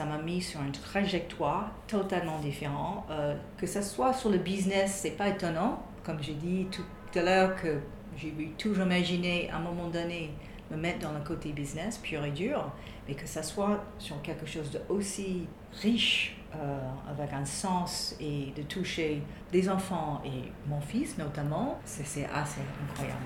ça m'a mis sur une trajectoire totalement différente. Que ce soit sur le business, c'est pas étonnant. Comme j'ai dit tout à l'heure, que j'ai toujours imaginé à un moment donné me mettre dans le côté business pur et dur, mais que ça soit sur quelque chose d'aussi riche, avec un sens et de toucher des enfants et mon fils notamment, c'est assez incroyable.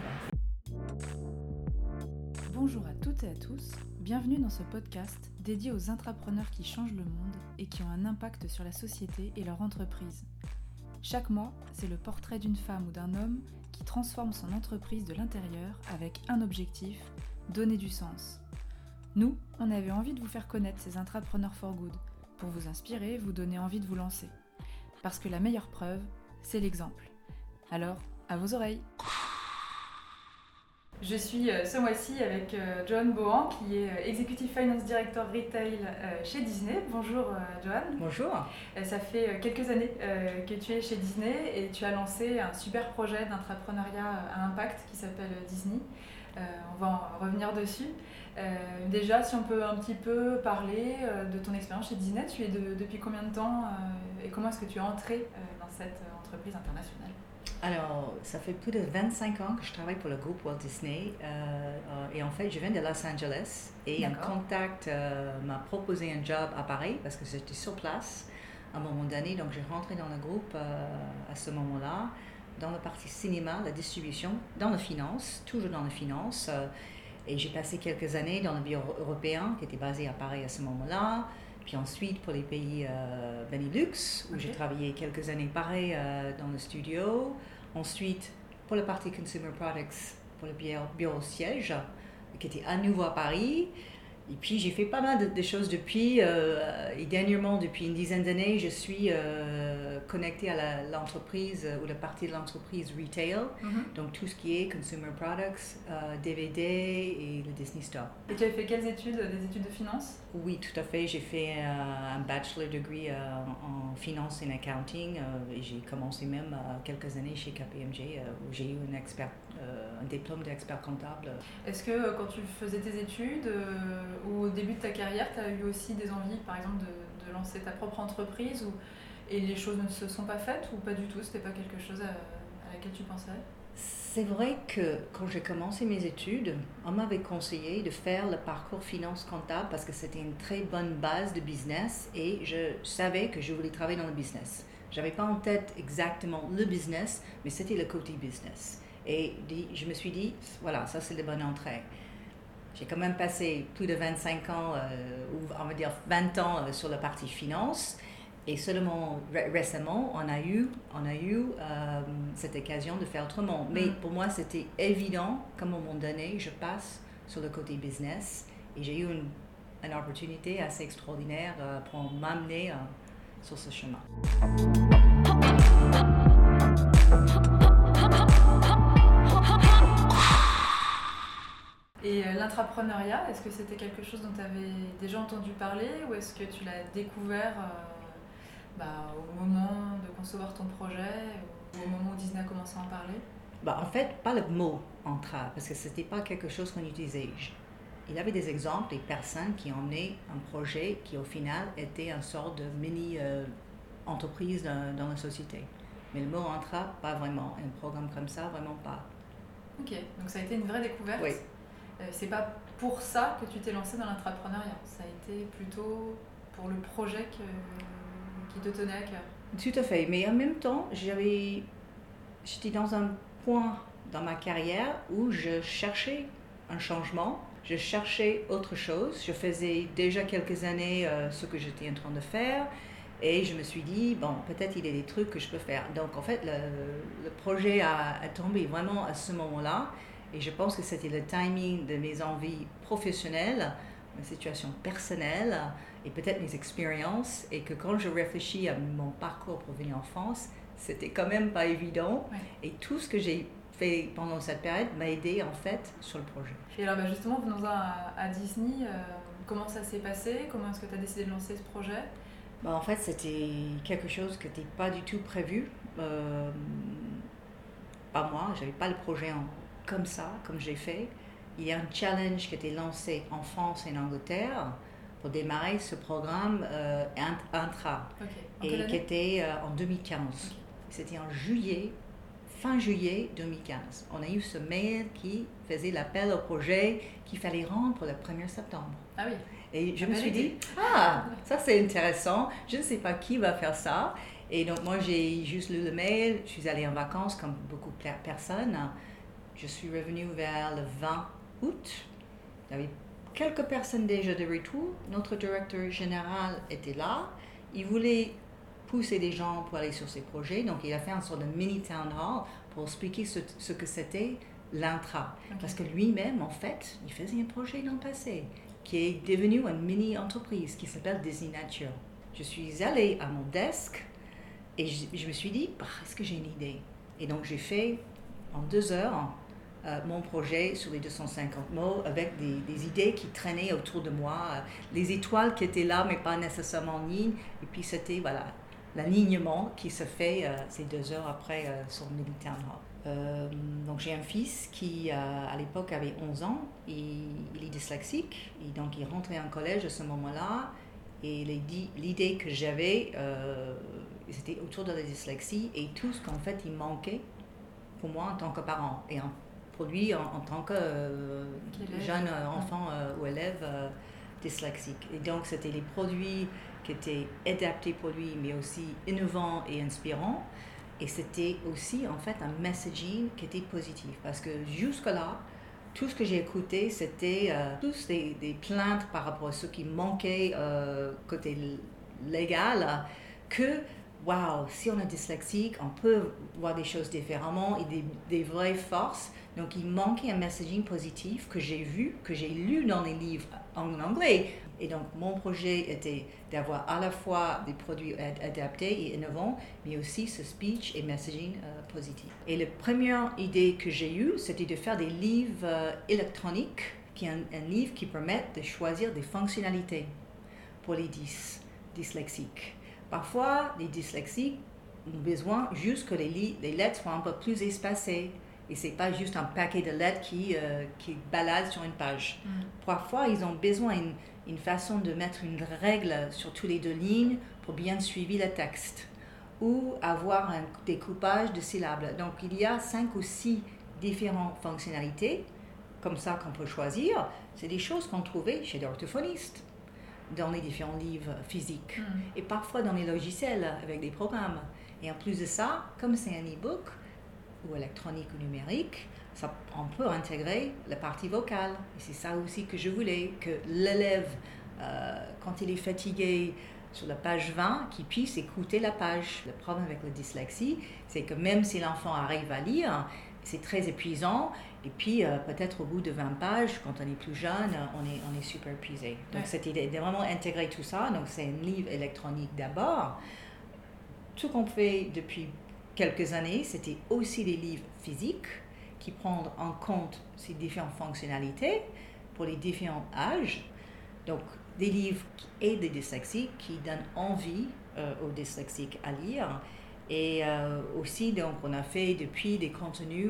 Bonjour à toutes et à tous, bienvenue dans ce podcast dédié aux intrapreneurs qui changent le monde et qui ont un impact sur la société et leur entreprise. Chaque mois, c'est le portrait d'une femme ou d'un homme qui transforme son entreprise de l'intérieur avec un objectif, donner du sens. Nous, on avait envie de vous faire connaître ces intrapreneurs for good, pour vous inspirer et vous donner envie de vous lancer. Parce que la meilleure preuve, c'est l'exemple. Alors, à vos oreilles! Je suis ce mois-ci avec John Bohan, qui est Executive Finance Director Retail chez Disney. Bonjour John. Bonjour. Ça fait quelques années que tu es chez Disney et tu as lancé un super projet d'entrepreneuriat à impact qui s'appelle Disney. On va en revenir dessus. Déjà, si on peut un petit peu parler de ton expérience chez Disney, tu es depuis combien de temps et comment est-ce que tu es entrée dans cette entreprise internationale ? Alors, ça fait plus de 25 ans que je travaille pour le groupe Walt Disney et en fait, je viens de Los Angeles et D'accord. un contact m'a proposé un job à Paris parce que j'étais sur place à un moment donné, donc j'ai rentré dans le groupe à ce moment-là, dans la partie cinéma, la distribution, dans la finance, toujours dans la finance et j'ai passé quelques années dans le bureau européen qui était basé à Paris à ce moment-là. Puis ensuite, pour les pays Benelux, où okay. j'ai travaillé quelques années pareil dans le studio. Ensuite, pour la partie Consumer Products, pour le bureau siège, qui était à nouveau à Paris. Et puis, j'ai fait pas mal de choses depuis. Et dernièrement, depuis une dizaine d'années, je suis connectée à l'entreprise ou la partie de l'entreprise retail. Mm-hmm. Donc, tout ce qui est Consumer Products, DVD et le Disney Store. Et tu as fait quelles études? Des études de finance? Oui, tout à fait. J'ai fait un bachelor degree en finance and accounting. Et j'ai commencé même quelques années chez KPMG où j'ai eu un diplôme d'expert comptable. Est-ce que quand tu faisais tes études ou au début de ta carrière, tu as eu aussi des envies, par exemple, de lancer ta propre entreprise et les choses ne se sont pas faites ou pas du tout? C'était pas quelque chose à laquelle tu pensais? C'est vrai que quand j'ai commencé mes études, on m'avait conseillé de faire le parcours finance comptable parce que c'était une très bonne base de business et je savais que je voulais travailler dans le business. J'avais pas en tête exactement le business, mais c'était le côté business. Et je me suis dit, voilà, ça c'est la bonne entrée. J'ai quand même passé plus de 25 ans, ou on va dire 20 ans sur la partie finance. Et seulement récemment, on a eu cette occasion de faire autrement. Mais pour moi, c'était évident qu'à un moment donné, je passe sur le côté business. Et j'ai eu une opportunité assez extraordinaire pour m'amener sur ce chemin. Et l'intrapreneuriat, est-ce que c'était quelque chose dont tu avais déjà entendu parler ou est-ce que tu l'as découvert au moment de concevoir ton projet ou au moment où Disney a commencé à en parler? En fait, pas le mot « intra » parce que c'était pas quelque chose qu'on utilisait. Il y avait des exemples des personnes qui emmenaient un projet qui au final était une sorte de mini-entreprise dans la société. Mais le mot « intra », pas vraiment. Un programme comme ça, vraiment pas. Ok, donc ça a été une vraie découverte. Oui. C'est pas pour ça que tu t'es lancé dans l'intrapreneuriat, ça a été plutôt pour le projet qui te tenait à cœur. Tout à fait, mais en même temps, j'étais dans un point dans ma carrière où je cherchais un changement, je cherchais autre chose, je faisais déjà quelques années ce que j'étais en train de faire et je me suis dit, peut-être il y a des trucs que je peux faire. Donc en fait, le projet a tombé vraiment à ce moment-là. Et je pense que c'était le timing de mes envies professionnelles, ma situation personnelle et peut-être mes expériences. Et que quand je réfléchis à mon parcours pour venir en France, c'était quand même pas évident. Ouais. Et tout ce que j'ai fait pendant cette période m'a aidé en fait sur le projet. Et alors justement, venons-en à Disney. Comment ça s'est passé? Comment est-ce que tu as décidé de lancer ce projet? En fait, c'était quelque chose qui n'était pas du tout prévu. Pas moi, j'avais pas le projet comme ça, comme j'ai fait. Il y a un challenge qui a été lancé en France et en Angleterre pour démarrer ce programme intra, okay. Et qui était en 2015. Okay. C'était en juillet, fin juillet 2015. On a eu ce mail qui faisait l'appel au projet qu'il fallait rendre le 1er septembre. Ah oui. Et je me suis dit, ah, ça c'est intéressant, je ne sais pas qui va faire ça. Et donc moi j'ai juste lu le mail, je suis allée en vacances comme beaucoup de personnes. Je suis revenue vers le 20 août. Il y avait quelques personnes déjà de retour. Notre directeur général était là. Il voulait pousser des gens pour aller sur ces projets. Donc il a fait une sorte de mini town hall pour expliquer ce que c'était l'intra. Okay. Parce que lui-même, en fait, il faisait un projet dans le passé qui est devenu une mini-entreprise qui s'appelle Disney Nature. Je suis allée à mon desk et je me suis dit, bah, est-ce que j'ai une idée? Et donc j'ai fait en 2 heures mon projet sur les 250 mots avec des idées qui traînaient autour de moi, les étoiles qui étaient là mais pas nécessairement en ligne, et puis c'était voilà, l'alignement qui se fait ces 2 heures après sur le Militaire. Donc j'ai un fils qui à l'époque avait 11 ans, il est dyslexique, et donc il rentrait en collège à ce moment-là, et l'idée que j'avais c'était autour de la dyslexie et tout ce qu'en fait il manquait pour moi en tant que parent et pour lui en tant que jeune enfant ou élève dyslexique. Et donc c'était les produits qui étaient adaptés pour lui mais aussi innovants et inspirants. Et c'était aussi en fait un messaging qui était positif, parce que jusque-là, tout ce que j'ai écouté, c'était tous des plaintes par rapport à ce qui manquait côté légal, que waouh, si on est dyslexique, on peut voir des choses différemment et des vraies forces. Donc il manquait un messaging positif que j'ai vu, que j'ai lu dans les livres en anglais. Et donc, mon projet était d'avoir à la fois des produits adaptés et innovants, mais aussi ce speech et messaging positif. Et la première idée que j'ai eue, c'était de faire des livres électroniques, qui est un livre qui permet de choisir des fonctionnalités pour les dyslexiques. Parfois, les dyslexiques ont besoin juste que les lettres soient un peu plus espacées. Et ce n'est pas juste un paquet de lettres qui balade sur une page. Mm. Parfois, ils ont besoin d'une façon de mettre une règle sur toutes les 2 lignes pour bien suivre le texte. Ou avoir un découpage de syllabes. Donc, il y a 5 ou 6 différentes fonctionnalités, comme ça qu'on peut choisir. C'est des choses qu'on trouvait chez les orthophonistes, dans les différents livres physiques. Mm. Et parfois dans les logiciels, avec des programmes. Et en plus de ça, comme c'est un e-book, ou électronique ou numérique, ça, on peut intégrer la partie vocale. Et c'est ça aussi que je voulais, que l'élève, quand il est fatigué sur la page 20, qu'il puisse écouter la page. Le problème avec la dyslexie, c'est que même si l'enfant arrive à lire, c'est très épuisant. Et puis, peut-être au bout de 20 pages, quand on est plus jeune, on est super épuisé. Donc, cette idée de vraiment intégrer tout ça, donc c'est un livre électronique d'abord. Tout qu'on fait depuis quelques années, c'était aussi des livres physiques qui prennent en compte ces différentes fonctionnalités pour les différents âges. Donc, des livres qui aident les dyslexiques, qui donnent envie aux dyslexiques à lire. Et aussi, donc, on a fait depuis des contenus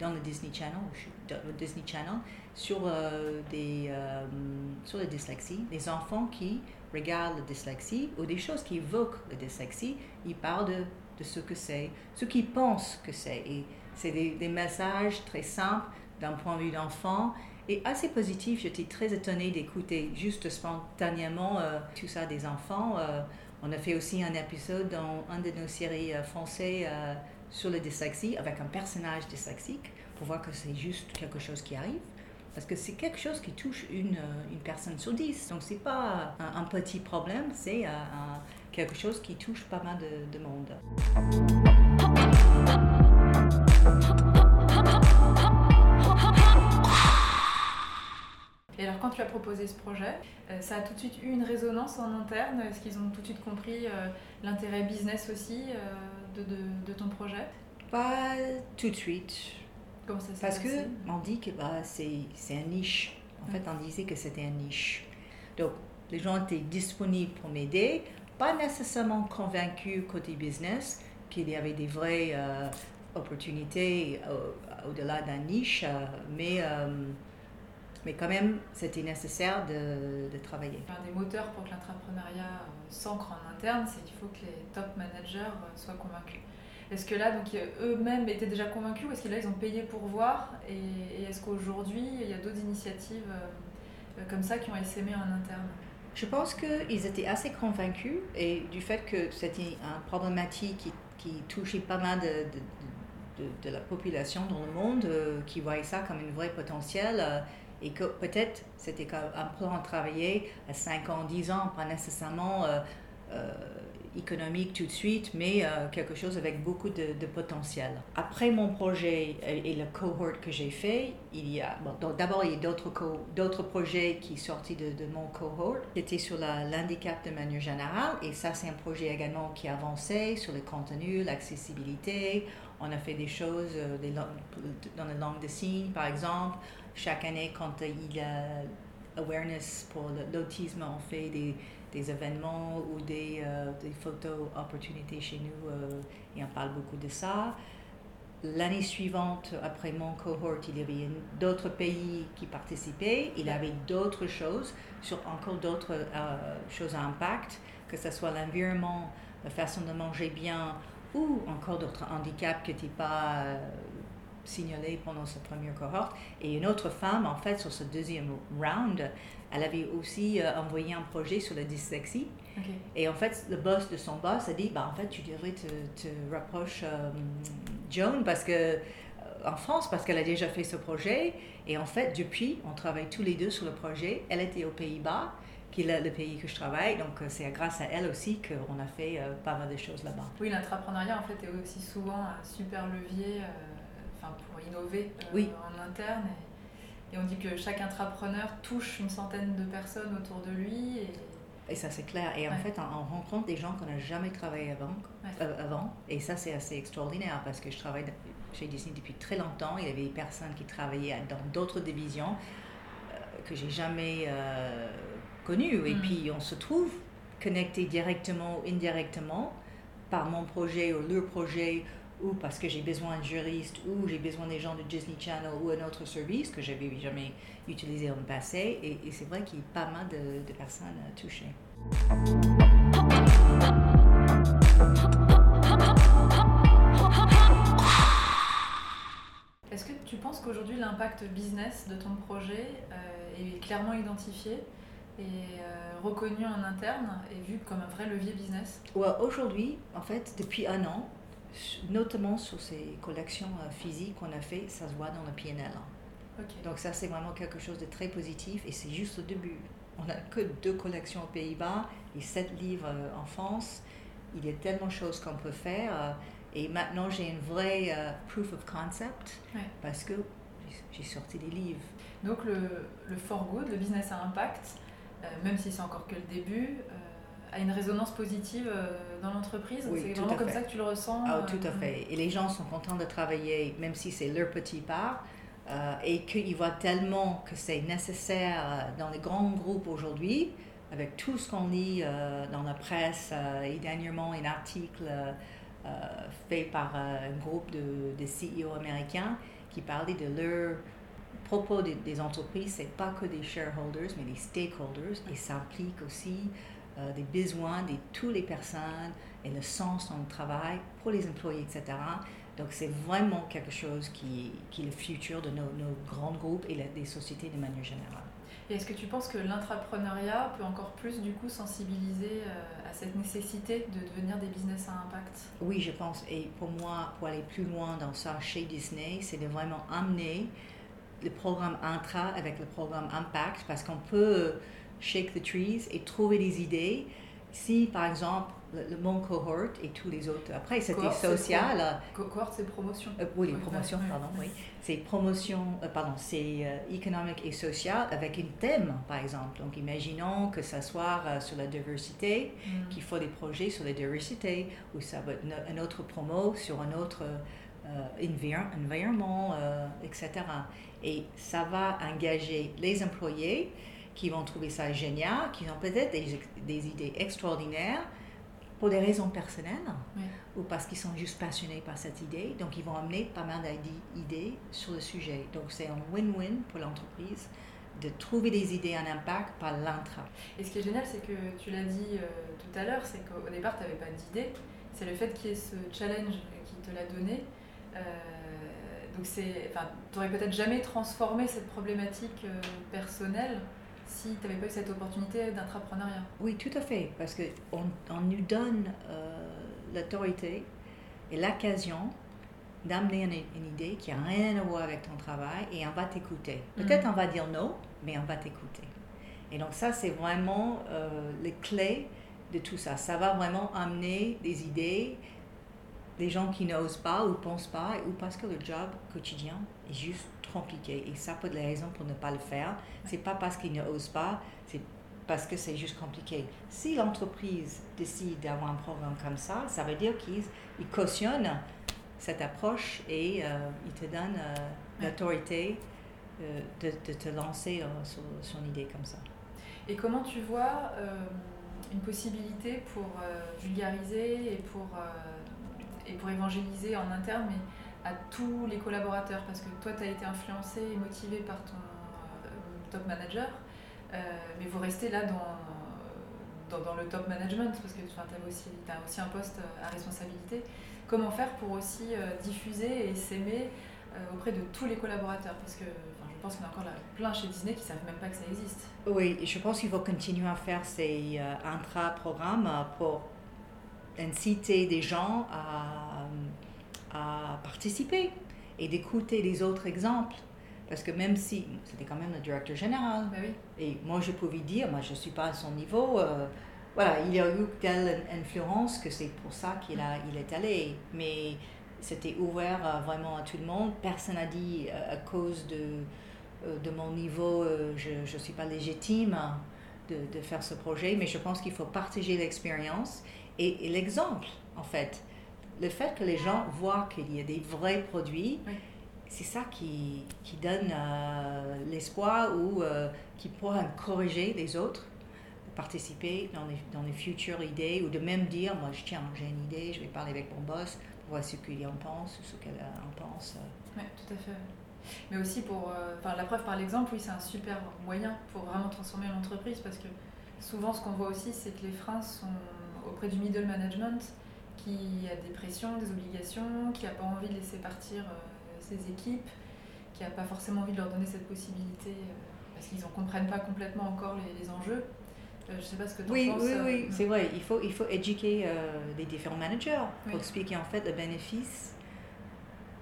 dans le Disney Channel, sur, sur la dyslexie. Les enfants qui regardent la dyslexie ou des choses qui évoquent la dyslexie, ils parlent de ce que c'est, ce qu'ils pensent que c'est. Et c'est des messages très simples d'un point de vue d'enfant et assez positifs. J'étais très étonnée d'écouter juste spontanément tout ça des enfants. On a fait aussi un épisode dans une de nos séries françaises sur la dyslexie avec un personnage dyslexique pour voir que c'est juste quelque chose qui arrive. Parce que c'est quelque chose qui touche une personne sur 10. Donc, ce n'est pas un petit problème, c'est quelque chose qui touche pas mal de monde. Et alors, quand tu as proposé ce projet, ça a tout de suite eu une résonance en interne? Est-ce qu'ils ont tout de suite compris l'intérêt business aussi de ton projet? Pas tout de suite. Parce qu'on dit que bah, c'est un niche. En fait, on disait que c'était un niche. Donc, les gens étaient disponibles pour m'aider, pas nécessairement convaincus côté business, qu'il y avait des vraies opportunités au-delà d'un niche, mais Mais quand même, c'était nécessaire de travailler. Un des moteurs pour que l'entrepreneuriat s'ancre en interne, c'est qu'il faut que les top managers soient convaincus. Est-ce que là, donc, eux-mêmes étaient déjà convaincus ou est-ce que là, ils ont payé pour voir et est-ce qu'aujourd'hui, il y a d'autres initiatives comme ça qui ont essaimé en interne? Je pense qu'ils étaient assez convaincus et du fait que c'était une problématique qui touchait pas mal de la population dans le monde, qui voyait ça comme un vrai potentiel. Et que peut-être c'était un plan à travailler à 5 ans, 10 ans, pas nécessairement économique tout de suite, mais quelque chose avec beaucoup de potentiel. Après mon projet et le cohort que j'ai fait, d'abord il y a d'autres projets qui sont sortis de mon cohort. C'était sur l'handicap de manière générale, et ça c'est un projet également qui avançait sur le contenu, l'accessibilité. On a fait des choses dans la langue des signes, par exemple. Chaque année, quand il y a awareness pour l'autisme, on fait des événements ou des photos opportunités chez nous et on parle beaucoup de ça. L'année suivante, après mon cohort, il y avait d'autres pays qui participaient. Il y avait d'autres choses, encore d'autres choses à impact, que ce soit l'environnement, la façon de manger bien, ou encore d'autres handicaps qui n'étaient pas signalés pendant cette première cohorte. Et une autre femme, en fait, sur ce deuxième round, elle avait aussi envoyé un projet sur la dyslexie. Okay. Et en fait, le boss de son boss a dit, en fait, tu devrais te rapprocher Joan en France, parce qu'elle a déjà fait ce projet. Et en fait, depuis, on travaille tous les deux sur le projet. Elle était aux Pays-Bas, qui est le pays que je travaille, donc c'est grâce à elle aussi qu'on a fait pas mal de choses là-bas. Oui, l'entrepreneuriat en fait est aussi souvent un super levier pour innover en interne. Et on dit que chaque entrepreneur touche une centaine de personnes autour de lui. Et ça c'est clair, et en fait on rencontre des gens qu'on n'a jamais travaillé avant. Et ça c'est assez extraordinaire parce que je travaille chez Disney depuis très longtemps, il y avait des personnes qui travaillaient dans d'autres divisions que j'ai jamais... Et puis on se trouve connecté directement ou indirectement par mon projet ou leur projet, ou parce que j'ai besoin d'un juriste, ou j'ai besoin des gens de Disney Channel ou un autre service que je n'avais jamais utilisé dans le passé. Et c'est vrai qu'il y a pas mal de personnes touchées. Est-ce que tu penses qu'aujourd'hui l'impact business de ton projet est clairement identifié et reconnu en interne et vu comme un vrai levier business? Ouais, aujourd'hui, en fait, depuis un an, notamment sur ces collections physiques qu'on a fait, ça se voit dans le P&L. Okay. Donc ça, c'est vraiment quelque chose de très positif et c'est juste le début. On n'a que 2 collections aux Pays-Bas et 7 livres en France. Il y a tellement de choses qu'on peut faire et maintenant, j'ai une vraie proof of concept parce que j'ai sorti des livres. Donc le for good, le business à impact, même si c'est encore que le début, a une résonance positive dans l'entreprise. Oui, c'est vraiment comme ça que tu le ressens. Tout à fait. Et les gens sont contents de travailler, même si c'est leur petit part, et qu'ils voient tellement que c'est nécessaire dans les grands groupes aujourd'hui, avec tout ce qu'on lit dans la presse, et dernièrement un article fait par un groupe de CEO américains qui parlait de leur... À propos des entreprises, c'est pas que des shareholders, mais des stakeholders, et ça implique aussi des besoins de toutes les personnes et le sens dans le travail pour les employés, etc. Donc c'est vraiment quelque chose qui est le futur de nos grands groupes et des sociétés de manière générale. Et est-ce que tu penses que l'entrepreneuriat peut encore plus du coup sensibiliser à cette nécessité de devenir des business à impact? Oui, je pense, et pour moi, pour aller plus loin dans ça chez Disney, c'est de vraiment amener le programme Intra avec le programme Impact, parce qu'on peut shake the trees et trouver des idées. Si, par exemple, mon cohort et tous les autres... Après, c'était social. Cohort, c'est promotion. Oui, promotion, pardon, oui. C'est promotion, économique et social avec un thème, par exemple. Donc, imaginons que ça soit sur la diversité, qu'il faut des projets sur la diversité, ou ça va être un autre promo sur un autre... environnement, etc. Et ça va engager les employés qui vont trouver ça génial, qui ont peut-être des idées extraordinaires pour des raisons personnelles ou parce qu'ils sont juste passionnés par cette idée. Donc, ils vont amener pas mal d'idées sur le sujet. Donc, c'est un win-win pour l'entreprise de trouver des idées à impact par l'intra. Et ce qui est génial, c'est que tu l'as dit tout à l'heure, c'est qu'au départ, tu n'avais pas d'idée. C'est le fait qu'il y ait ce challenge qui te l'a donné. Donc tu n'aurais peut-être jamais transformé cette problématique personnelle si tu n'avais pas eu cette opportunité d'intrapreneuriat. Oui, tout à fait, parce qu'on nous donne l'autorité et l'occasion d'amener une idée qui n'a rien à voir avec ton travail et on va t'écouter. Peut-être on va dire non, mais on va t'écouter. Et donc ça, c'est vraiment les clés de tout ça. Ça va vraiment amener des idées, des gens qui n'osent pas ou ne pensent pas, ou parce que le job quotidien est juste trop compliqué. Et ça peut être la raison pour ne pas le faire. Ce n'est pas parce qu'ils n'osent pas, c'est parce que c'est juste compliqué. Si l'entreprise décide d'avoir un programme comme ça, ça veut dire qu'ils cautionnent cette approche et il te donne l'autorité de te lancer sur son idée comme ça. Et comment tu vois une possibilité pour vulgariser et pour évangéliser en interne mais à tous les collaborateurs, parce que toi tu as été influencé et motivé par ton top manager, mais vous restez là dans le top management parce que tu as aussi un poste à responsabilité. Comment faire pour aussi diffuser et s'aimer auprès de tous les collaborateurs? Parce que je pense qu'il y en a encore plein chez Disney qui ne savent même pas que ça existe. Oui, je pense qu'il faut continuer à faire ces intra-programmes pour inciter des gens à participer et d'écouter les autres exemples. Parce que même si c'était quand même le directeur général, et moi je pouvais dire, moi je ne suis pas à son niveau. Voilà, il y a eu telle influence que c'est pour ça qu'il est allé. Mais c'était ouvert vraiment à tout le monde. Personne n'a dit à cause de mon niveau, je ne suis pas légitime de faire ce projet. Mais je pense qu'il faut partager l'expérience et l'exemple, en fait. Le fait que les gens voient qu'il y a des vrais produits, c'est ça qui donne l'espoir ou qui pourra encourager les autres. Participer dans les futures idées ou de même dire moi j'ai une idée, je vais parler avec mon boss pour voir ce qu'il en pense ou ce qu'elle en pense. Oui, tout à fait. Mais aussi pour la preuve par l'exemple, oui, c'est un super moyen pour vraiment transformer l'entreprise parce que souvent ce qu'on voit aussi c'est que les freins sont auprès du middle management qui a des pressions, des obligations, qui n'a pas envie de laisser partir ses équipes, qui n'a pas forcément envie de leur donner cette possibilité parce qu'ils n'en comprennent pas complètement encore les enjeux. Je ne sais pas ce que tu en penses. Oui, c'est vrai. Il faut éduquer les différents managers pour expliquer en fait le bénéfice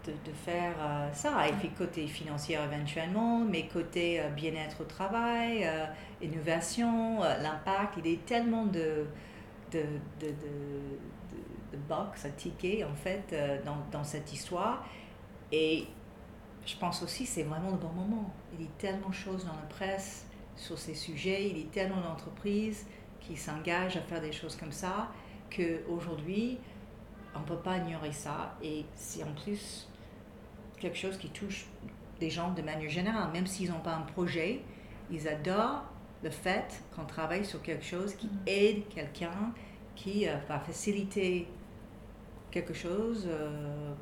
de faire ça. Et puis côté financier éventuellement, mais côté bien-être au travail, innovation, l'impact, il y a tellement de box à ticker en fait dans cette histoire. Et je pense aussi que c'est vraiment le bon moment. Il y a tellement de choses dans la presse sur ces sujets, il y a tellement d'entreprises qui s'engagent à faire des choses comme ça qu'aujourd'hui, on ne peut pas ignorer ça. Et c'est en plus quelque chose qui touche des gens de manière générale. Même s'ils n'ont pas un projet, ils adorent le fait qu'on travaille sur quelque chose qui aide quelqu'un, qui va faciliter quelque chose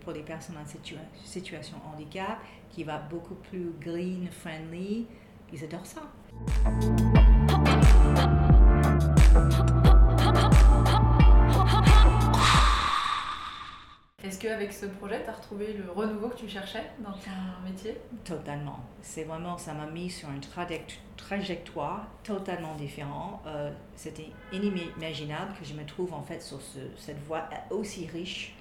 pour des personnes en situation de handicap, qui va beaucoup plus green, friendly. Ils adorent ça. Est-ce qu'avec ce projet, tu as retrouvé le renouveau que tu cherchais dans ton métier? Totalement. C'est vraiment, ça m'a mis sur une trajectoire totalement différente. C'était inimaginable que je me trouve en fait sur cette voie aussi riche.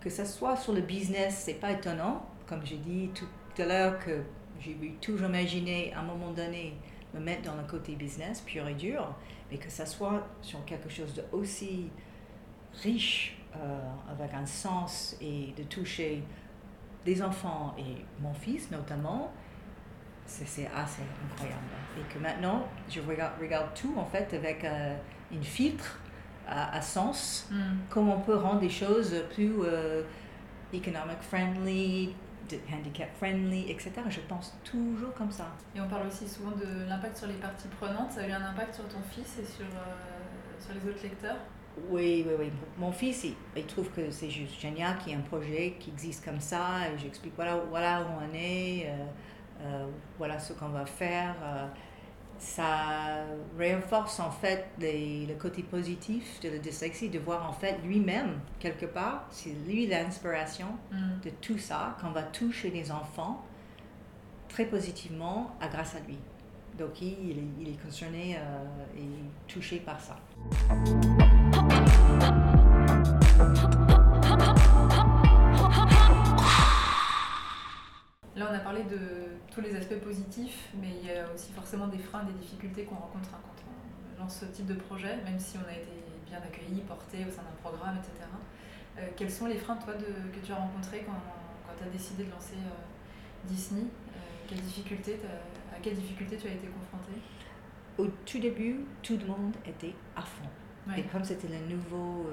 Que ce soit sur le business, c'est pas étonnant. Comme j'ai dit tout à l'heure que j'ai toujours imaginé, à un moment donné, me mettre dans le côté business, pur et dur, mais que ça soit sur quelque chose d'aussi riche, avec un sens, et de toucher des enfants, et mon fils notamment, c'est assez incroyable. Et que maintenant, je regarde tout, en fait, avec une filtre à sens, comment on peut rendre des choses plus economic friendly, handicap-friendly, etc. Je pense toujours comme ça. Et on parle aussi souvent de l'impact sur les parties prenantes. Ça a eu un impact sur ton fils et sur les autres lecteurs? Oui. Mon fils, il trouve que c'est juste génial qu'il y ait un projet qui existe comme ça. Et j'explique, voilà où on est. voilà ce qu'on va faire. Ça renforce en fait le côté positif de la dyslexie, de voir en fait lui-même, quelque part, c'est lui l'inspiration de tout ça, qu'on va toucher les enfants très positivement grâce à lui. Donc il est concerné et touché par ça. Là, on a parlé de tous les aspects positifs, mais il y a aussi forcément des freins, des difficultés qu'on rencontre quand on lance ce type de projet, même si on a été bien accueillis, portés au sein d'un programme, etc. Quels sont les freins, toi, que tu as rencontrés quand tu as décidé de lancer Disney? À quelles difficultés tu as été confrontée? Au tout début, tout le monde était à fond. Ouais. Et comme c'était le nouveau,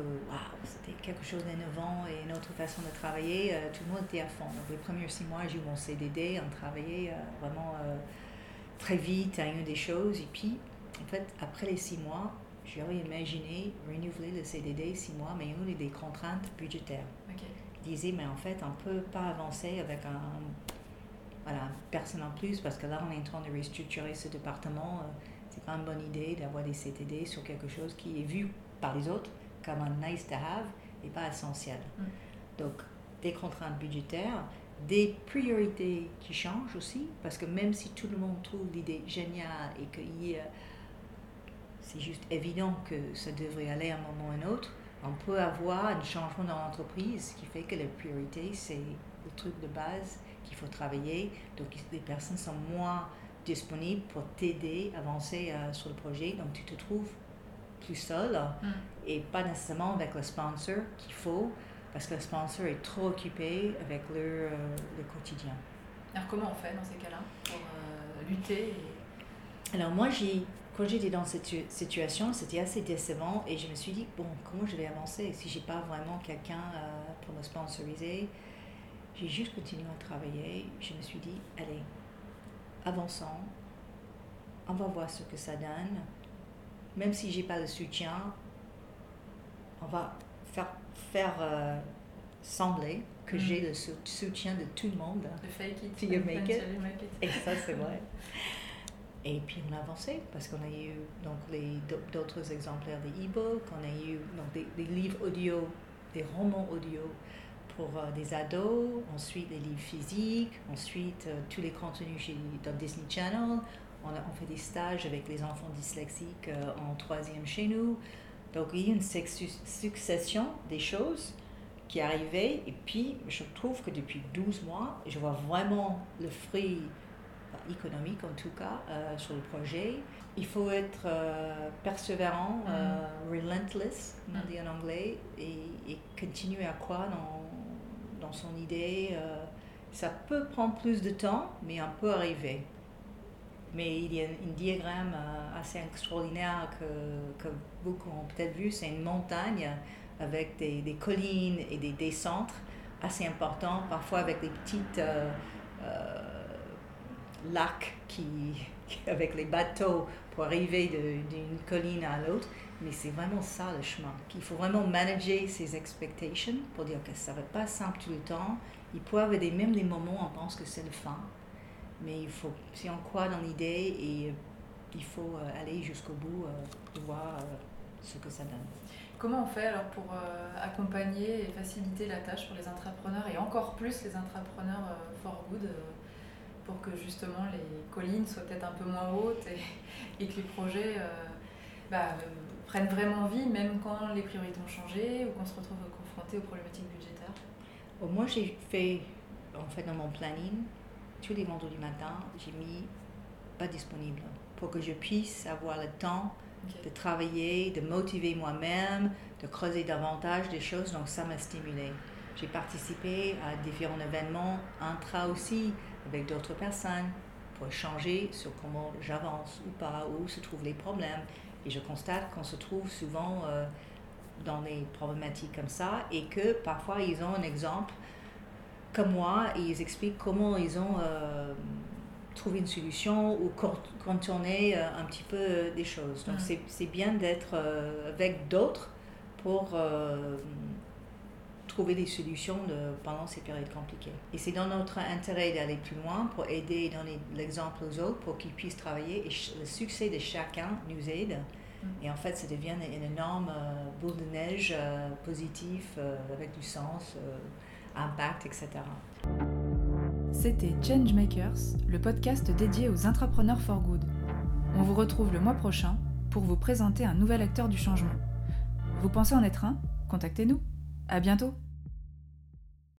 c'était quelque chose d'innovant et une autre façon de travailler, tout le monde était à fond. Donc les premiers 6 mois, j'ai eu mon CDD, on travaillait vraiment très vite à une des choses. Et puis, en fait, après les 6 mois, j'aurais imaginé renouveler le CDD 6 mois, mais il y a eu des contraintes budgétaires. Okay. Je disais, mais en fait, on ne peut pas avancer avec une personne en plus, parce que là, on est en train de restructurer ce département. C'est pas une bonne idée d'avoir des CTD sur quelque chose qui est vu par les autres comme un nice to have et pas essentiel. Donc, des contraintes budgétaires, des priorités qui changent aussi, parce que même si tout le monde trouve l'idée géniale et que c'est juste évident que ça devrait aller à un moment ou à un autre, on peut avoir un changement dans l'entreprise qui fait que les priorités, c'est le truc de base qu'il faut travailler. Donc, les personnes sont moins disponible pour t'aider à avancer sur le projet, donc tu te trouves plus seul et pas nécessairement avec le sponsor qu'il faut, parce que le sponsor est trop occupé avec le quotidien. Alors comment on fait dans ces cas-là pour lutter et... Alors moi, quand j'étais dans cette situation, c'était assez décevant et je me suis dit, comment je vais avancer si j'ai pas vraiment quelqu'un pour me sponsoriser? J'ai juste continué à travailler, je me suis dit, allez, avançons, on va voir ce que ça donne. Même si j'ai pas le soutien, on va faire sembler que j'ai le soutien de tout le monde. The fake it, till you make it. Et ça, c'est vrai. Et puis on a avancé, parce qu'on a eu donc d'autres exemplaires des e-books, on a eu donc des livres audio, des romans audio pour des ados, ensuite les livres physiques, ensuite tous les contenus dans Disney Channel. On fait des stages avec les enfants dyslexiques en 3e chez nous. Donc il y a une succession des choses qui arrivaient, et puis je trouve que depuis 12 mois, je vois vraiment le fruit économique en tout cas sur le projet. Il faut être persévérant, relentless, on dit en anglais, et continuer à croire dans son idée. Ça peut prendre plus de temps, mais on peut arriver. Mais il y a un diagramme assez extraordinaire que beaucoup ont peut-être vu, c'est une montagne avec des collines et des centres assez importants, parfois avec des petites lacs avec les bateaux pour arriver d'une colline à l'autre. Mais c'est vraiment ça le chemin. Il faut vraiment manager ses expectations pour dire que ça ne va pas simple tout le temps. Il peut y avoir même des moments où on pense que c'est la fin. Mais si on croit dans l'idée, et il faut aller jusqu'au bout pour voir ce que ça donne. Comment on fait alors pour accompagner et faciliter la tâche pour les intrapreneurs, et encore plus les intrapreneurs for good, pour que justement les collines soient peut-être un peu moins hautes et que les projets prennent vraiment vie, même quand les priorités ont changé ou qu'on se retrouve confronté aux problématiques budgétaires? Moi, j'ai fait, en fait, dans mon planning, tous les vendredis matin, j'ai mis pas disponible pour que je puisse avoir le temps de travailler, de motiver moi-même, de creuser davantage des choses, donc ça m'a stimulée. J'ai participé à différents événements, intra aussi, avec d'autres personnes, pour échanger sur comment j'avance ou pas, où se trouvent les problèmes. Et je constate qu'on se trouve souvent dans des problématiques comme ça, et que parfois ils ont un exemple comme moi, et ils expliquent comment ils ont trouvé une solution ou contourné un petit peu des choses. Donc c'est bien d'être avec d'autres pour trouver des solutions pendant ces périodes compliquées. Et c'est dans notre intérêt d'aller plus loin pour aider et donner l'exemple aux autres pour qu'ils puissent travailler. Et le succès de chacun nous aide. Et en fait, ça devient une énorme boule de neige positive avec du sens, impact, etc. C'était Changemakers, le podcast dédié aux intrapreneurs for good. On vous retrouve le mois prochain pour vous présenter un nouvel acteur du changement. Vous pensez en être un ? Contactez-nous. À bientôt.